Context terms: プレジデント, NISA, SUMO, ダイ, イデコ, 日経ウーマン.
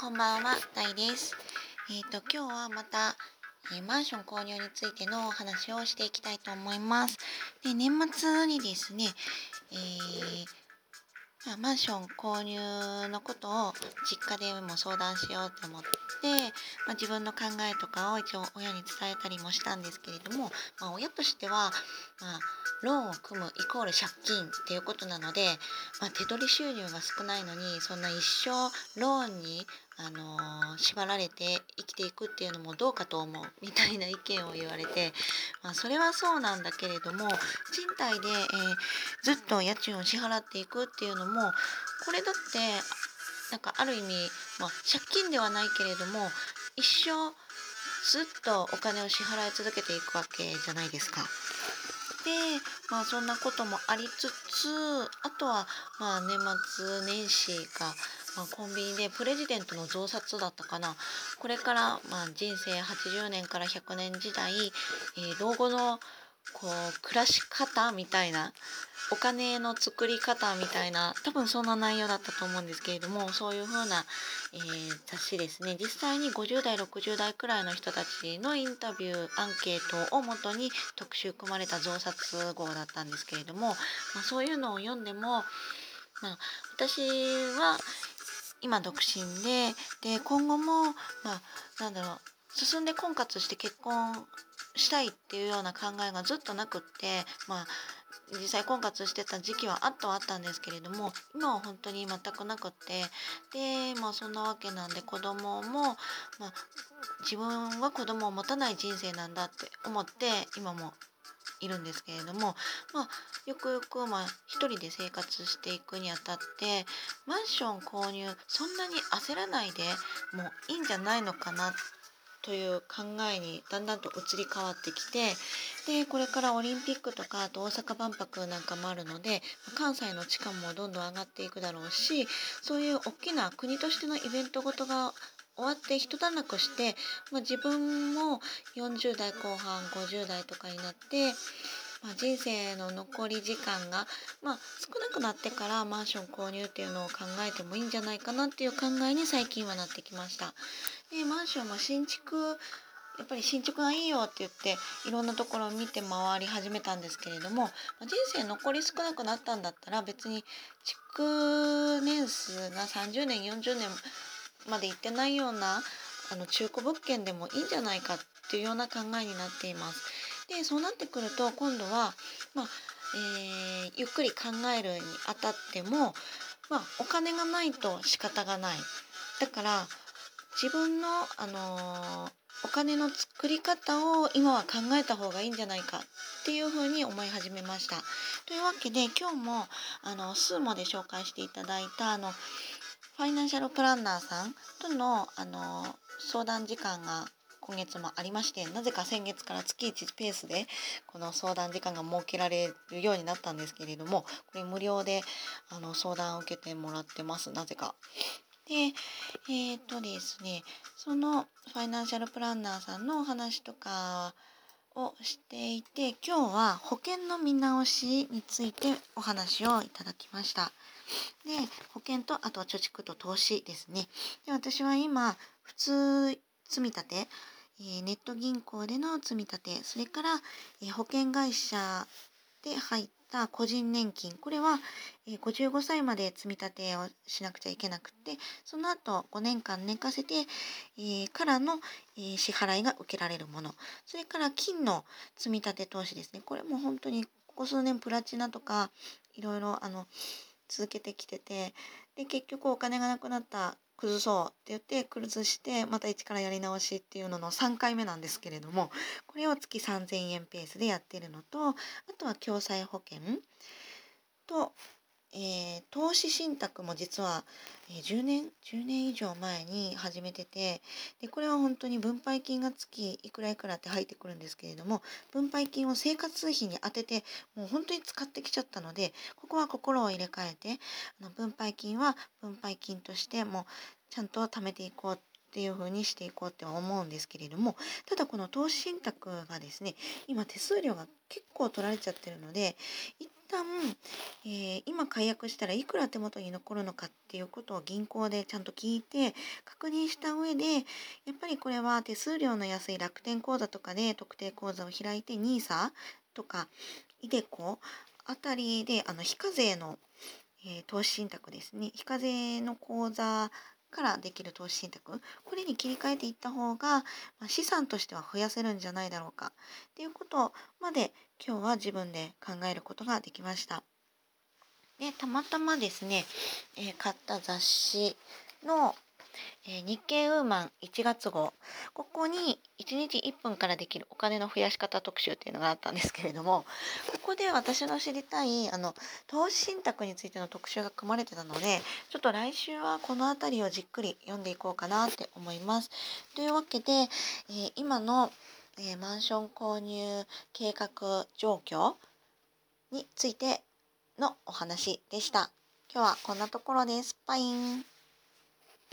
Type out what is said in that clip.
こんばんは、ダイです。今日はまた、マンション購入についてのお話をしていきたいと思います。で、年末にですね、マンション購入のことを実家でも相談しようと思って、自分の考えとかを一応親に伝えたりもしたんですけれども、親としては、ローンを組むイコール借金っていうことなので、手取り収入が少ないのにそんな一生ローンに縛られて生きていくっていうのもどうかと思うみたいな意見を言われて、それはそうなんだけれども、賃貸で、ずっと家賃を支払っていくっていうのも、これだってなんかある意味、借金ではないけれども一生ずっとお金を支払い続けていくわけじゃないですか。で、そんなこともありつつ、あとは、年末年始か、コンビニでプレジデントの増刷だったかな、これから、人生80年から100年時代、老後のこう暮らし方みたいな、お金の作り方みたいな、多分そんな内容だったと思うんですけれども、そういう風な、雑誌ですね。実際に50代60代くらいの人たちのインタビューアンケートをもとに特集組まれた増刷号だったんですけれども、そういうのを読んでも、私は今独身で今後も、進んで婚活して結婚したいっていうような考えがずっとなくって、実際婚活してた時期はあったんですけれども、今は本当に全くなくって、で、そんなわけなんで、子供も、自分は子供を持たない人生なんだって思って今もいるんですけれども、よくよく、一人で生活していくにあたって、マンション購入そんなに焦らないでもういいんじゃないのかなという考えにだんだんと移り変わってきて、でこれからオリンピックとか、あと大阪万博なんかもあるので、関西の地価もどんどん上がっていくだろうし、そういう大きな国としてのイベントごとが終わって一段落して、自分も40代後半50代とかになって、人生の残り時間が、少なくなってからマンション購入っていうのを考えてもいいんじゃないかなっていう考えに最近はなってきました。で、マンションも新築、やっぱり新築がいいよって言っていろんなところを見て回り始めたんですけれども、人生残り少なくなったんだったら別に築年数が30年40年まで行ってないような中古物件でもいいんじゃないかっていうような考えになっています。で、そうなってくると今度は、ゆっくり考えるにあたっても、お金がないと仕方がない。だから自分の、お金の作り方を今は考えた方がいいんじゃないかっていうふうに思い始めました。というわけで今日もSUMOで紹介していただいたファイナンシャルプランナーさんとの、相談時間が今月もありまして、なぜか先月から月1ペースでこの相談時間が設けられるようになったんですけれども、これ無料で相談を受けてもらってます、なぜか。で、ですね、そのファイナンシャルプランナーさんのお話とかをしていて、今日は保険の見直しについてお話をいただきました。で、保険と、あとは貯蓄と投資ですね。で、私は今普通積み立て、ネット銀行での積み立て、それから、保険会社で入った個人年金、これは、55歳まで積み立てをしなくちゃいけなくて、その後5年間寝かせて、からの、支払いが受けられるもの、それから金の積み立て投資ですね。これも本当にここ数年プラチナとかいろいろ続けてきてて、で結局お金がなくなった、崩そうって言って崩して、また一からやり直しっていうのの3回目なんですけれども、これを月3000円ペースでやってるのと、あとは共済保険と、投資信託も実は10年以上前に始めてて、でこれは本当に分配金が月いくらいくらって入ってくるんですけれども、分配金を生活費に当ててもう本当に使ってきちゃったので、ここは心を入れ替えて、分配金は分配金としてもうちゃんと貯めていこうっていう風にしていこうって思うんですけれども、ただこの投資信託がですね、今手数料が結構取られちゃってるので、旦、今解約したらいくら手元に残るのかっていうことを銀行でちゃんと聞いて確認した上で、やっぱりこれは手数料の安い楽天口座とかで特定口座を開いて NISA とかイデコあたりで非課税の、投資信託ですね、非課税の口座からできる投資信託、これに切り替えていった方が、資産としては増やせるんじゃないだろうかっていうことまで今日は自分で考えることができました。で、たまたまですね、買った雑誌の日経ウーマン1月号、ここに1日1分からできるお金の増やし方特集っていうのがあったんですけれども、ここで私の知りたい投資信託についての特集が組まれてたので、ちょっと来週はこの辺りをじっくり読んでいこうかなって思います。というわけで、今の、マンション購入計画状況についてのお話でした。今日はこんなところです。バイン。